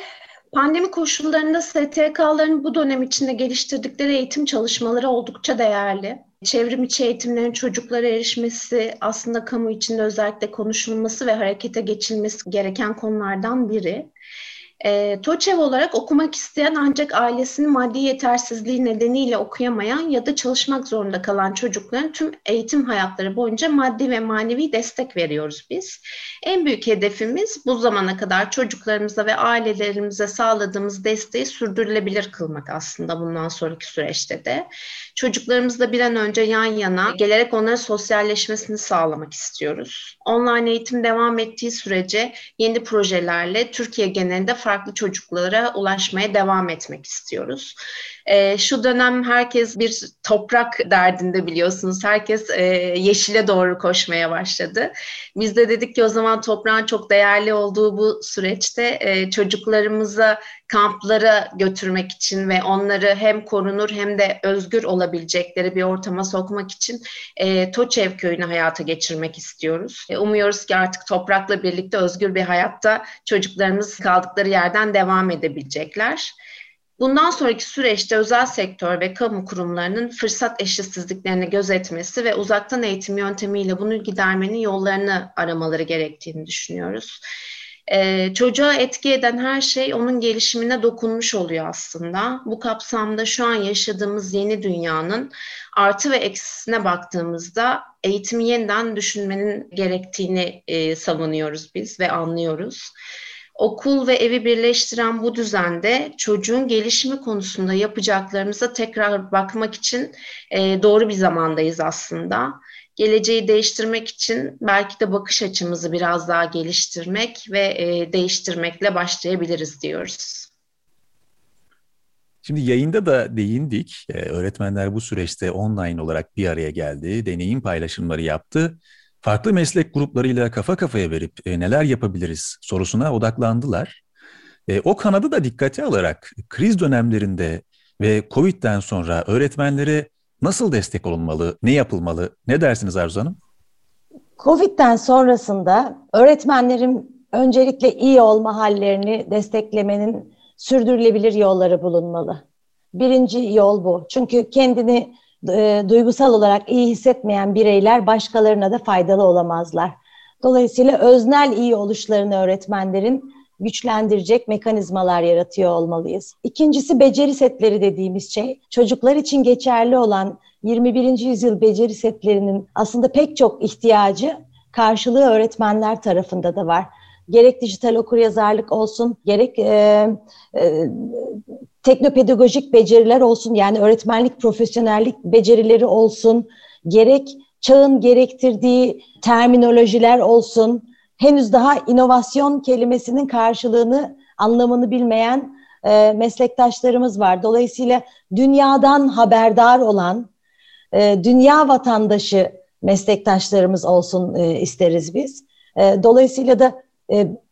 Pandemi koşullarında STK'ların bu dönem içinde geliştirdikleri eğitim çalışmaları oldukça değerli. Çevrim içi eğitimlerin çocuklara erişmesi aslında kamu içinde özellikle konuşulması ve harekete geçilmesi gereken konulardan biri. TOÇEV olarak okumak isteyen ancak ailesinin maddi yetersizliği nedeniyle okuyamayan ya da çalışmak zorunda kalan çocukların tüm eğitim hayatları boyunca maddi ve manevi destek veriyoruz biz. En büyük hedefimiz bu zamana kadar çocuklarımıza ve ailelerimize sağladığımız desteği sürdürülebilir kılmak aslında bundan sonraki süreçte de. Çocuklarımızla bir an önce yan yana gelerek onların sosyalleşmesini sağlamak istiyoruz. Online eğitim devam ettiği sürece yeni projelerle Türkiye genelinde farklı çocuklara ulaşmaya devam etmek istiyoruz. Şu dönem herkes bir toprak derdinde biliyorsunuz. Herkes yeşile doğru koşmaya başladı. Biz de dedik ki o zaman toprağın çok değerli olduğu bu süreçte çocuklarımıza kamplara götürmek için ve onları hem korunur hem de özgür olabilecekleri bir ortama sokmak için TOÇEV köyünü hayata geçirmek istiyoruz. Umuyoruz ki artık toprakla birlikte özgür bir hayatta çocuklarımız kaldıkları yerden devam edebilecekler. Bundan sonraki süreçte özel sektör ve kamu kurumlarının fırsat eşitsizliklerini gözetmesi ve uzaktan eğitim yöntemiyle bunu gidermenin yollarını aramaları gerektiğini düşünüyoruz. Çocuğa etki eden her şey onun gelişimine dokunmuş oluyor aslında. Bu kapsamda şu an yaşadığımız yeni dünyanın artı ve eksisine baktığımızda eğitimi yeniden düşünmenin gerektiğini savunuyoruz biz ve anlıyoruz. Okul ve evi birleştiren bu düzende çocuğun gelişimi konusunda yapacaklarımıza tekrar bakmak için doğru bir zamandayız aslında. Geleceği değiştirmek için belki de bakış açımızı biraz daha geliştirmek ve değiştirmekle başlayabiliriz diyoruz. Şimdi yayında da değindik. Öğretmenler bu süreçte online olarak bir araya geldi, deneyim paylaşımları yaptı. Farklı meslek gruplarıyla kafa kafaya verip neler yapabiliriz sorusuna odaklandılar. O kanadı da dikkate alarak kriz dönemlerinde ve COVID'den sonra öğretmenlere nasıl destek olunmalı, ne yapılmalı, ne dersiniz Arzu Hanım? COVID'den sonrasında öğretmenlerin öncelikle iyi olma hallerini desteklemenin sürdürülebilir yolları bulunmalı. Birinci yol bu. Çünkü kendini duygusal olarak iyi hissetmeyen bireyler başkalarına da faydalı olamazlar. Dolayısıyla öznel iyi oluşlarını öğretmenlerin güçlendirecek mekanizmalar yaratıyor olmalıyız. İkincisi beceri setleri dediğimiz şey. Çocuklar için geçerli olan 21. yüzyıl beceri setlerinin aslında pek çok ihtiyacı karşılığı öğretmenler tarafında da var. Gerek dijital okuryazarlık olsun, gerek teknopedagojik beceriler olsun, yani öğretmenlik, profesyonellik becerileri olsun, gerek çağın gerektirdiği terminolojiler olsun, henüz daha inovasyon kelimesinin karşılığını, anlamını bilmeyen meslektaşlarımız var. Dolayısıyla dünyadan haberdar olan, dünya vatandaşı meslektaşlarımız olsun isteriz biz. Dolayısıyla da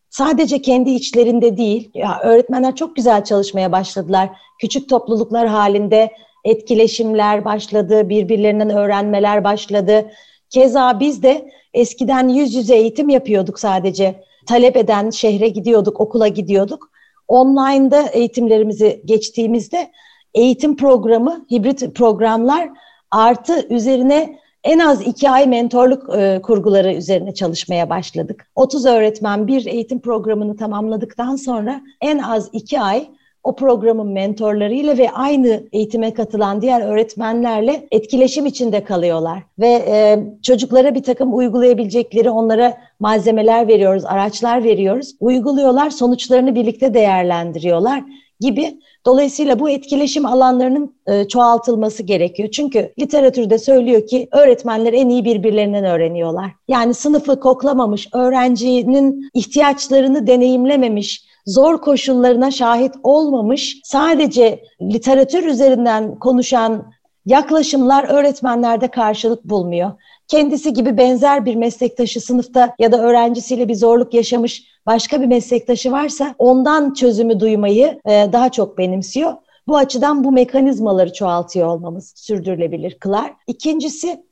sadece kendi içlerinde değil, ya öğretmenler çok güzel çalışmaya başladılar. Küçük topluluklar halinde etkileşimler başladı, birbirlerinden öğrenmeler başladı. Keza biz de eskiden yüz yüze eğitim yapıyorduk sadece. Talep eden şehre gidiyorduk, okula gidiyorduk. Online'da eğitimlerimizi geçtiğimizde eğitim programı, hibrit programlar artı üzerine en az 2 ay mentorluk kurguları üzerine çalışmaya başladık. 30 öğretmen bir eğitim programını tamamladıktan sonra en az 2 ay o programın mentorlarıyla ve aynı eğitime katılan diğer öğretmenlerle etkileşim içinde kalıyorlar. Ve çocuklara bir takım uygulayabilecekleri onlara malzemeler veriyoruz, araçlar veriyoruz. Uyguluyorlar, sonuçlarını birlikte değerlendiriyorlar gibi. Dolayısıyla bu etkileşim alanlarının çoğaltılması gerekiyor. Çünkü literatürde söylüyor ki öğretmenler en iyi birbirlerinden öğreniyorlar. Yani sınıfı koklamamış, öğrencinin ihtiyaçlarını deneyimlememiş, zor koşullarına şahit olmamış, sadece literatür üzerinden konuşan yaklaşımlar öğretmenlerde karşılık bulmuyor. Kendisi gibi benzer bir meslektaşı sınıfta ya da öğrencisiyle bir zorluk yaşamış başka bir meslektaşı varsa ondan çözümü duymayı daha çok benimsiyor. Bu açıdan bu mekanizmaları çoğaltıyor olmamız sürdürülebilir kılar. İkincisi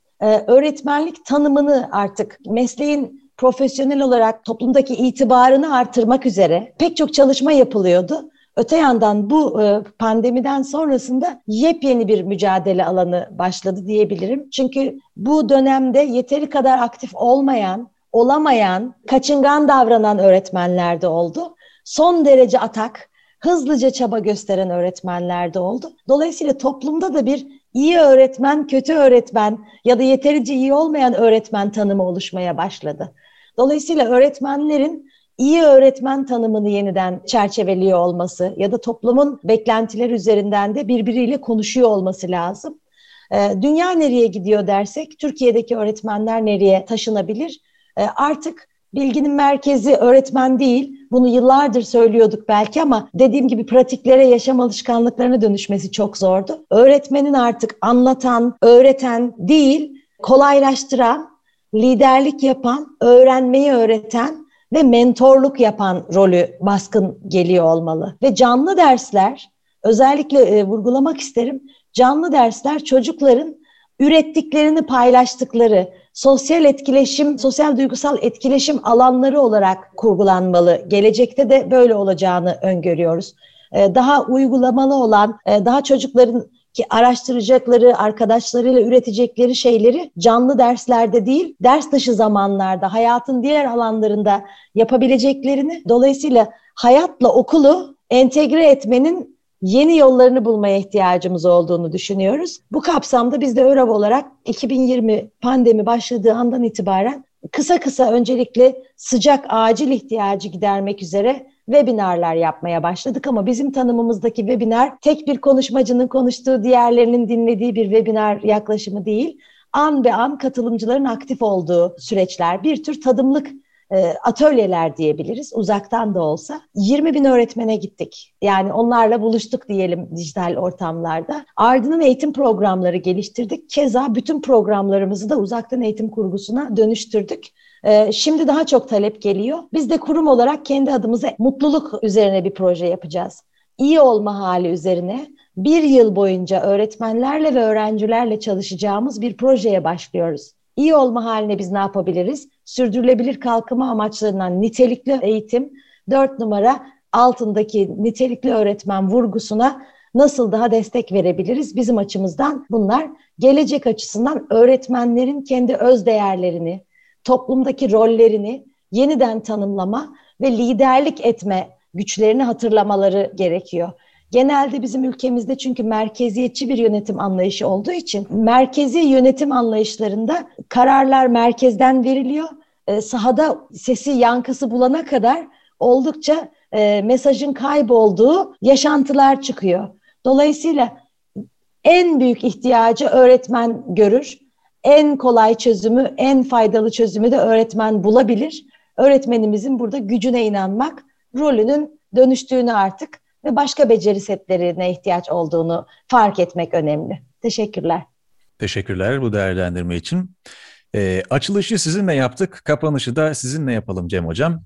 öğretmenlik tanımını artık mesleğin profesyonel olarak toplumdaki itibarını artırmak üzere pek çok çalışma yapılıyordu. Öte yandan bu pandemiden sonrasında yepyeni bir mücadele alanı başladı diyebilirim. Çünkü bu dönemde yeteri kadar aktif olmayan, olamayan, kaçıngan davranan öğretmenler de oldu. Son derece atak, hızlıca çaba gösteren öğretmenler de oldu. Dolayısıyla toplumda da bir iyi öğretmen, kötü öğretmen ya da yeterince iyi olmayan öğretmen tanımı oluşmaya başladı. Dolayısıyla öğretmenlerin iyi öğretmen tanımını yeniden çerçeveliyor olması ya da toplumun beklentileri üzerinden de birbiriyle konuşuyor olması lazım. Dünya nereye gidiyor dersek, Türkiye'deki öğretmenler nereye taşınabilir? Artık bilginin merkezi öğretmen değil, bunu yıllardır söylüyorduk belki ama dediğim gibi pratiklere, yaşam alışkanlıklarına dönüşmesi çok zordu. Öğretmenin artık anlatan, öğreten değil, kolaylaştıran, liderlik yapan, öğrenmeyi öğreten ve mentorluk yapan rolü baskın geliyor olmalı. Ve canlı dersler, özellikle vurgulamak isterim, canlı dersler çocukların ürettiklerini paylaştıkları, sosyal etkileşim, sosyal duygusal etkileşim alanları olarak kurgulanmalı. Gelecekte de böyle olacağını öngörüyoruz. Daha uygulamalı olan, daha çocukların ki araştıracakları, arkadaşlarıyla üretecekleri şeyleri canlı derslerde değil, ders dışı zamanlarda, hayatın diğer alanlarında yapabileceklerini, dolayısıyla hayatla okulu entegre etmenin yeni yollarını bulmaya ihtiyacımız olduğunu düşünüyoruz. Bu kapsamda biz de ÖRAV olarak 2020 pandemi başladığı andan itibaren kısa kısa öncelikle sıcak acil ihtiyacı gidermek üzere webinarlar yapmaya başladık ama bizim tanımımızdaki webinar tek bir konuşmacının konuştuğu, diğerlerinin dinlediği bir webinar yaklaşımı değil. An be an katılımcıların aktif olduğu süreçler, bir tür tadımlık atölyeler diyebiliriz, uzaktan da olsa. 20.000 öğretmene gittik. Yani onlarla buluştuk diyelim dijital ortamlarda. Ardından eğitim programları geliştirdik. Keza bütün programlarımızı da uzaktan eğitim kurgusuna dönüştürdük. Şimdi daha çok talep geliyor. Biz de kurum olarak kendi adımıza mutluluk üzerine bir proje yapacağız. İyi olma hali üzerine bir yıl boyunca öğretmenlerle ve öğrencilerle çalışacağımız bir projeye başlıyoruz. İyi olma haline biz ne yapabiliriz? Sürdürülebilir kalkınma amaçlarından nitelikli eğitim, 4 numara altındaki nitelikli öğretmen vurgusuna nasıl daha destek verebiliriz? Bizim açımızdan bunlar, gelecek açısından öğretmenlerin kendi öz değerlerini, toplumdaki rollerini yeniden tanımlama ve liderlik etme güçlerini hatırlamaları gerekiyor. Genelde bizim ülkemizde çünkü merkeziyetçi bir yönetim anlayışı olduğu için merkezi yönetim anlayışlarında kararlar merkezden veriliyor. Sahada sesi, yankısı bulana kadar oldukça mesajın kaybolduğu yaşantılar çıkıyor. Dolayısıyla en büyük ihtiyacı öğretmen görür. En kolay çözümü, en faydalı çözümü de öğretmen bulabilir. Öğretmenimizin burada gücüne inanmak, rolünün dönüştüğünü artık ve başka beceri setlerine ihtiyaç olduğunu fark etmek önemli. Teşekkürler. Teşekkürler bu değerlendirme için. Açılışı sizinle yaptık, kapanışı da sizinle yapalım Cem Hocam.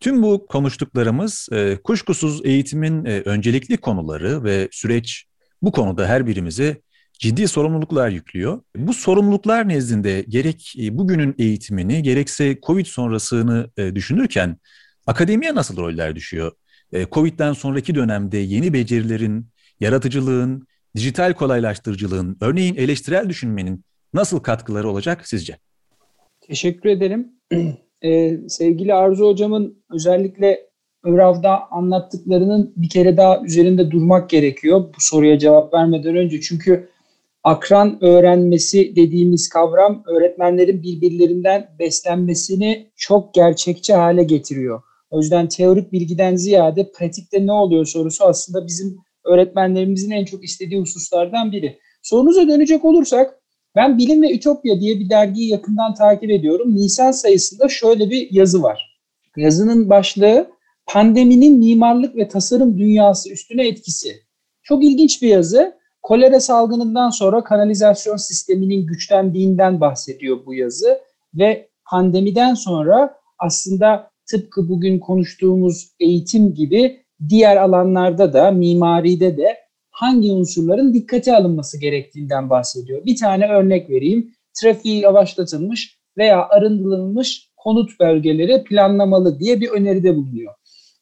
Tüm bu konuştuklarımız kuşkusuz eğitimin öncelikli konuları ve süreç bu konuda her birimizi ciddi sorumluluklar yüklüyor. Bu sorumluluklar nezdinde gerek bugünün eğitimini gerekse COVID sonrasını düşünürken akademiye nasıl roller düşüyor? COVID'den sonraki dönemde yeni becerilerin, yaratıcılığın, dijital kolaylaştırıcılığın, örneğin eleştirel düşünmenin nasıl katkıları olacak sizce? Teşekkür ederim. Sevgili Arzu Hocam'ın özellikle ÖRAV'da anlattıklarının bir kere daha üzerinde durmak gerekiyor bu soruya cevap vermeden önce. Çünkü akran öğrenmesi dediğimiz kavram öğretmenlerin birbirlerinden beslenmesini çok gerçekçi hale getiriyor. O yüzden teorik bilgiden ziyade pratikte ne oluyor sorusu aslında bizim öğretmenlerimizin en çok istediği hususlardan biri. Sorunuza dönecek olursak, ben Bilim ve Ütopya diye bir dergiyi yakından takip ediyorum. Nisan sayısında şöyle bir yazı var. Yazının başlığı "Pandeminin mimarlık ve tasarım dünyası üstüne etkisi". Çok ilginç bir yazı. Kolera salgınından sonra kanalizasyon sisteminin güçlendiğinden bahsediyor bu yazı. Ve pandemiden sonra aslında tıpkı bugün konuştuğumuz eğitim gibi diğer alanlarda da, mimaride de hangi unsurların dikkate alınması gerektiğinden bahsediyor. Bir tane örnek vereyim. Trafiği yavaşlatılmış veya arındırılmış konut bölgeleri planlamalı diye bir öneride bulunuyor.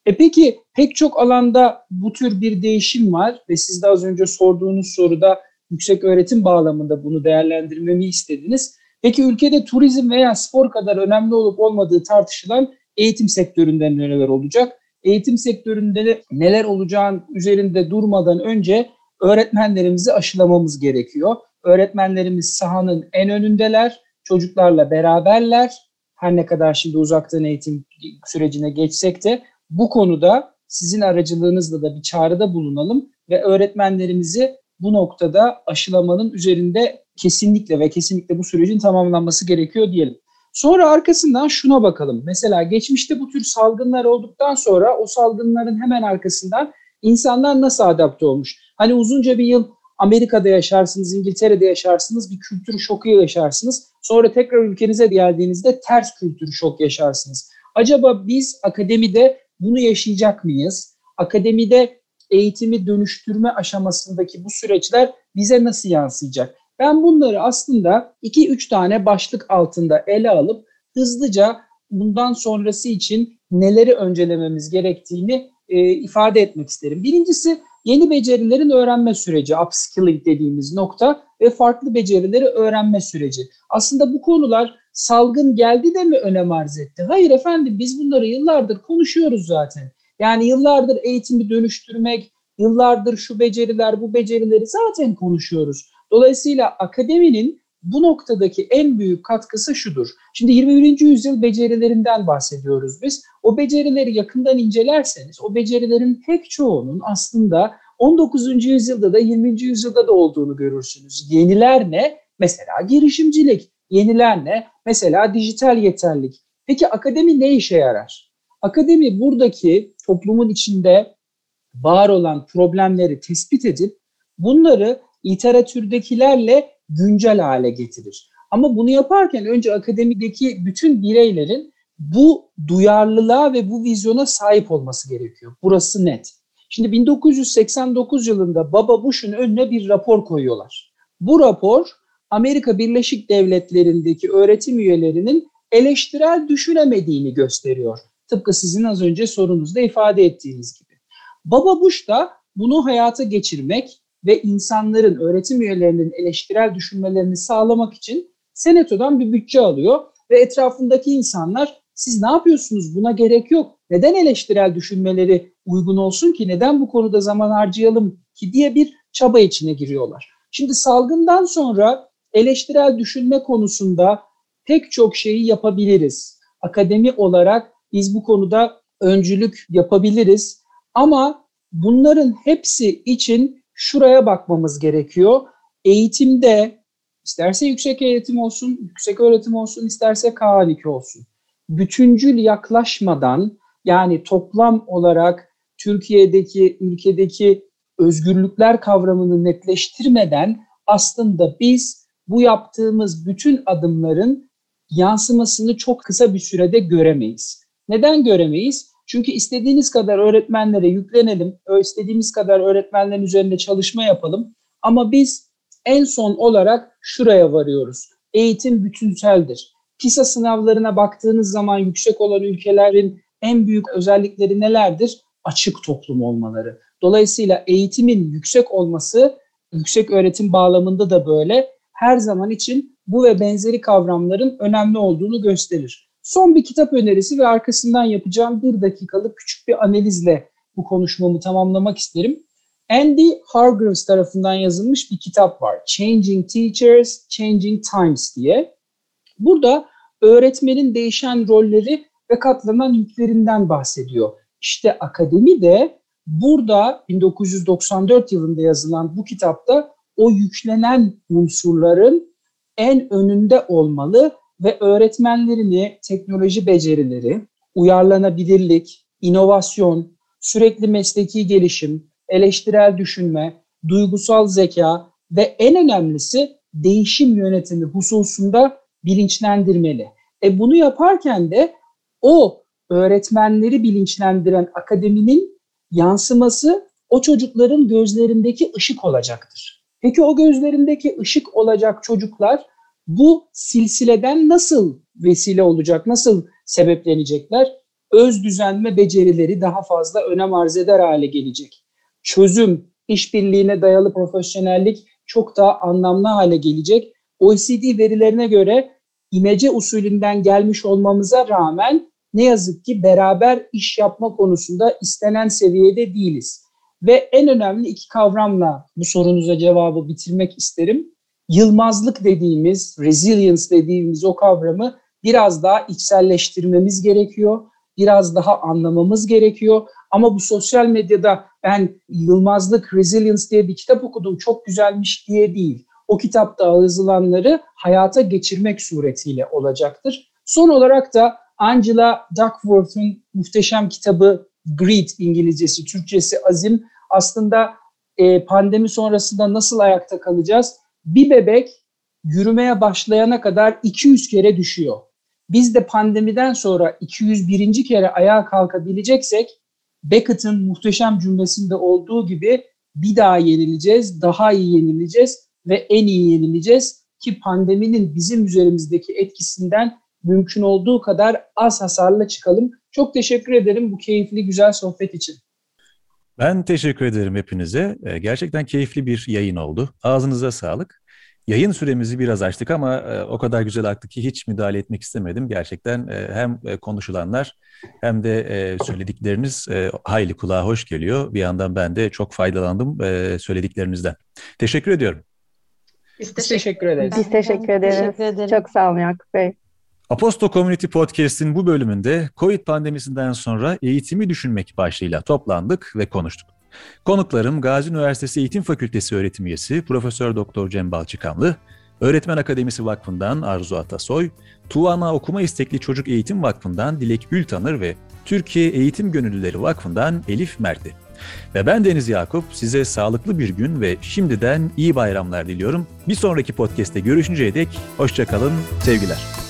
Peki pek çok alanda bu tür bir değişim var ve siz de az önce sorduğunuz soruda yüksek öğretim bağlamında bunu değerlendirmemi istediniz. Peki ülkede turizm veya spor kadar önemli olup olmadığı tartışılan eğitim sektöründe neler olacak? Eğitim sektöründe neler olacağın üzerinde durmadan önce öğretmenlerimizi aşılamamız gerekiyor. Öğretmenlerimiz sahanın en önündeler, çocuklarla beraberler. Her ne kadar şimdi uzaktan eğitim sürecine geçsek de bu konuda sizin aracılığınızla da bir çağrıda bulunalım ve öğretmenlerimizi bu noktada aşılamanın üzerinde kesinlikle bu sürecin tamamlanması gerekiyor diyelim. Sonra arkasından şuna bakalım. Mesela geçmişte bu tür salgınlar olduktan sonra o salgınların hemen arkasından insanlar nasıl adapte olmuş? Hani uzunca bir yıl Amerika'da yaşarsınız, İngiltere'de yaşarsınız, bir kültür şoku yaşarsınız. Sonra tekrar ülkenize geldiğinizde ters kültür şok yaşarsınız. Acaba biz akademide bunu yaşayacak mıyız? Akademide eğitimi dönüştürme aşamasındaki bu süreçler bize nasıl yansıyacak? Ben bunları aslında 2-3 tane başlık altında ele alıp hızlıca bundan sonrası için neleri öncelememiz gerektiğini ifade etmek isterim. Birincisi yeni becerilerin öğrenme süreci, upskilling dediğimiz nokta ve farklı becerileri öğrenme süreci. Aslında bu konular salgın geldi de mi önem arz etti? Hayır efendim, biz bunları yıllardır konuşuyoruz zaten. Yani yıllardır eğitimi dönüştürmek, yıllardır şu beceriler, bu becerileri zaten konuşuyoruz. Dolayısıyla akademinin bu noktadaki en büyük katkısı şudur. Şimdi 21. yüzyıl becerilerinden bahsediyoruz biz. O becerileri yakından incelerseniz o becerilerin pek çoğunun aslında 19. yüzyılda da 20. yüzyılda da olduğunu görürsünüz. Yeniler ne? Mesela girişimcilik. Yeniler ne? Mesela dijital yeterlilik. Peki akademi ne işe yarar? Akademi buradaki toplumun içinde var olan problemleri tespit edip bunları literatürdekilerle güncel hale getirir. Ama bunu yaparken önce akademideki bütün bireylerin bu duyarlılığa ve bu vizyona sahip olması gerekiyor. Burası net. Şimdi 1989 yılında Baba Bush'un önüne bir rapor koyuyorlar. Bu rapor Amerika Birleşik Devletleri'ndeki öğretim üyelerinin eleştirel düşünemediğini gösteriyor. Tıpkı sizin az önce sorunuzda ifade ettiğiniz gibi. Baba Bush da bunu hayata geçirmek ve insanların, öğretim üyelerinin eleştirel düşünmelerini sağlamak için senatodan bir bütçe alıyor ve etrafındaki insanlar siz ne yapıyorsunuz, buna gerek yok, neden eleştirel düşünmeleri uygun olsun ki, neden bu konuda zaman harcayalım ki diye bir çaba içine giriyorlar. Şimdi salgından sonra eleştirel düşünme konusunda pek çok şeyi yapabiliriz. Akademi olarak biz bu konuda öncülük yapabiliriz ama bunların hepsi için şuraya bakmamız gerekiyor. Eğitimde, isterse yüksek eğitim olsun, yüksek öğretim olsun, isterse K12 olsun, bütüncül yaklaşmadan, yani toplam olarak Türkiye'deki, ülkedeki özgürlükler kavramını netleştirmeden aslında biz bu yaptığımız bütün adımların yansımasını çok kısa bir sürede göremeyiz. Neden göremeyiz? Çünkü istediğiniz kadar öğretmenlere yüklenelim, istediğimiz kadar öğretmenlerin üzerinde çalışma yapalım. Ama biz en son olarak şuraya varıyoruz. Eğitim bütünseldir. PISA sınavlarına baktığınız zaman yüksek olan ülkelerin en büyük özellikleri nelerdir? Açık toplum olmaları. Dolayısıyla eğitimin yüksek olması, yüksek öğretim bağlamında da böyle, her zaman için bu ve benzeri kavramların önemli olduğunu gösterir. Son bir kitap önerisi ve arkasından yapacağım 1 dakikalık küçük bir analizle bu konuşmamı tamamlamak isterim. Andy Hargreaves tarafından yazılmış bir kitap var. Changing Teachers, Changing Times diye. Burada öğretmenin değişen rolleri ve katlanan yüklerinden bahsediyor. İşte akademi de burada 1994 yılında yazılan bu kitapta o yüklenen unsurların en önünde olmalı ve öğretmenlerini teknoloji becerileri, uyarlanabilirlik, inovasyon, sürekli mesleki gelişim, eleştirel düşünme, duygusal zeka ve en önemlisi değişim yönetimi hususunda bilinçlendirmeli. Bunu yaparken de o öğretmenleri bilinçlendiren akademinin yansıması o çocukların gözlerindeki ışık olacaktır. Peki o gözlerindeki ışık olacak çocuklar bu silsileden nasıl vesile olacak, nasıl sebeplenecekler? öz düzenleme becerileri daha fazla önem arz eder hale gelecek. Çözüm, işbirliğine dayalı profesyonellik çok daha anlamlı hale gelecek. OECD verilerine göre imece usulünden gelmiş olmamıza rağmen ne yazık ki beraber iş yapma konusunda istenen seviyede değiliz. Ve en önemli iki kavramla bu sorunuza cevabı bitirmek isterim. Yılmazlık dediğimiz, resilience dediğimiz o kavramı biraz daha içselleştirmemiz gerekiyor. Biraz daha anlamamız gerekiyor. Ama bu sosyal medyada ben yılmazlık, resilience diye bir kitap okudum, çok güzelmiş diye değil. O kitapta yazılanları hayata geçirmek suretiyle olacaktır. Son olarak da Angela Duckworth'un muhteşem kitabı Greed, İngilizcesi, Türkçesi azim. Aslında pandemi sonrasında nasıl ayakta kalacağız? Bir bebek yürümeye başlayana kadar 200 kere düşüyor. Biz de pandemiden sonra 201. kere ayağa kalkabileceksek Beckett'in muhteşem cümlesinde olduğu gibi bir daha yenileceğiz, daha iyi yenileceğiz ve en iyi yenileceğiz ki pandeminin bizim üzerimizdeki etkisinden mümkün olduğu kadar az hasarla çıkalım. Çok teşekkür ederim bu keyifli, güzel sohbet için. Ben teşekkür ederim hepinize. Gerçekten keyifli bir yayın oldu. Ağzınıza sağlık. Yayın süremizi biraz açtık ama o kadar güzel aktı ki hiç müdahale etmek istemedim. Gerçekten hem konuşulanlar hem de söyledikleriniz hayli kulağa hoş geliyor. Bir yandan ben de çok faydalandım söylediklerinizden. Teşekkür ediyorum. Biz teşekkür ederiz. Çok sağ olun Yakup Bey. Aposto Community Podcast'in bu bölümünde COVID pandemisinden sonra eğitimi düşünmek başlığıyla toplandık ve konuştuk. Konuklarım Gazi Üniversitesi Eğitim Fakültesi öğretim üyesi Profesör Doktor Cem Balçıkanlı, Öğretmen Akademisi Vakfı'ndan Arzu Atasoy, Tuvana Okuma İstekli Çocuk Eğitim Vakfı'ndan Dilek Ültanır ve Türkiye Eğitim Gönüllüleri Vakfı'ndan Elif Mert'i. Ve ben Deniz Yakup, size sağlıklı bir gün ve şimdiden iyi bayramlar diliyorum. Bir sonraki podcast'te görüşünceye dek hoşça kalın, sevgiler.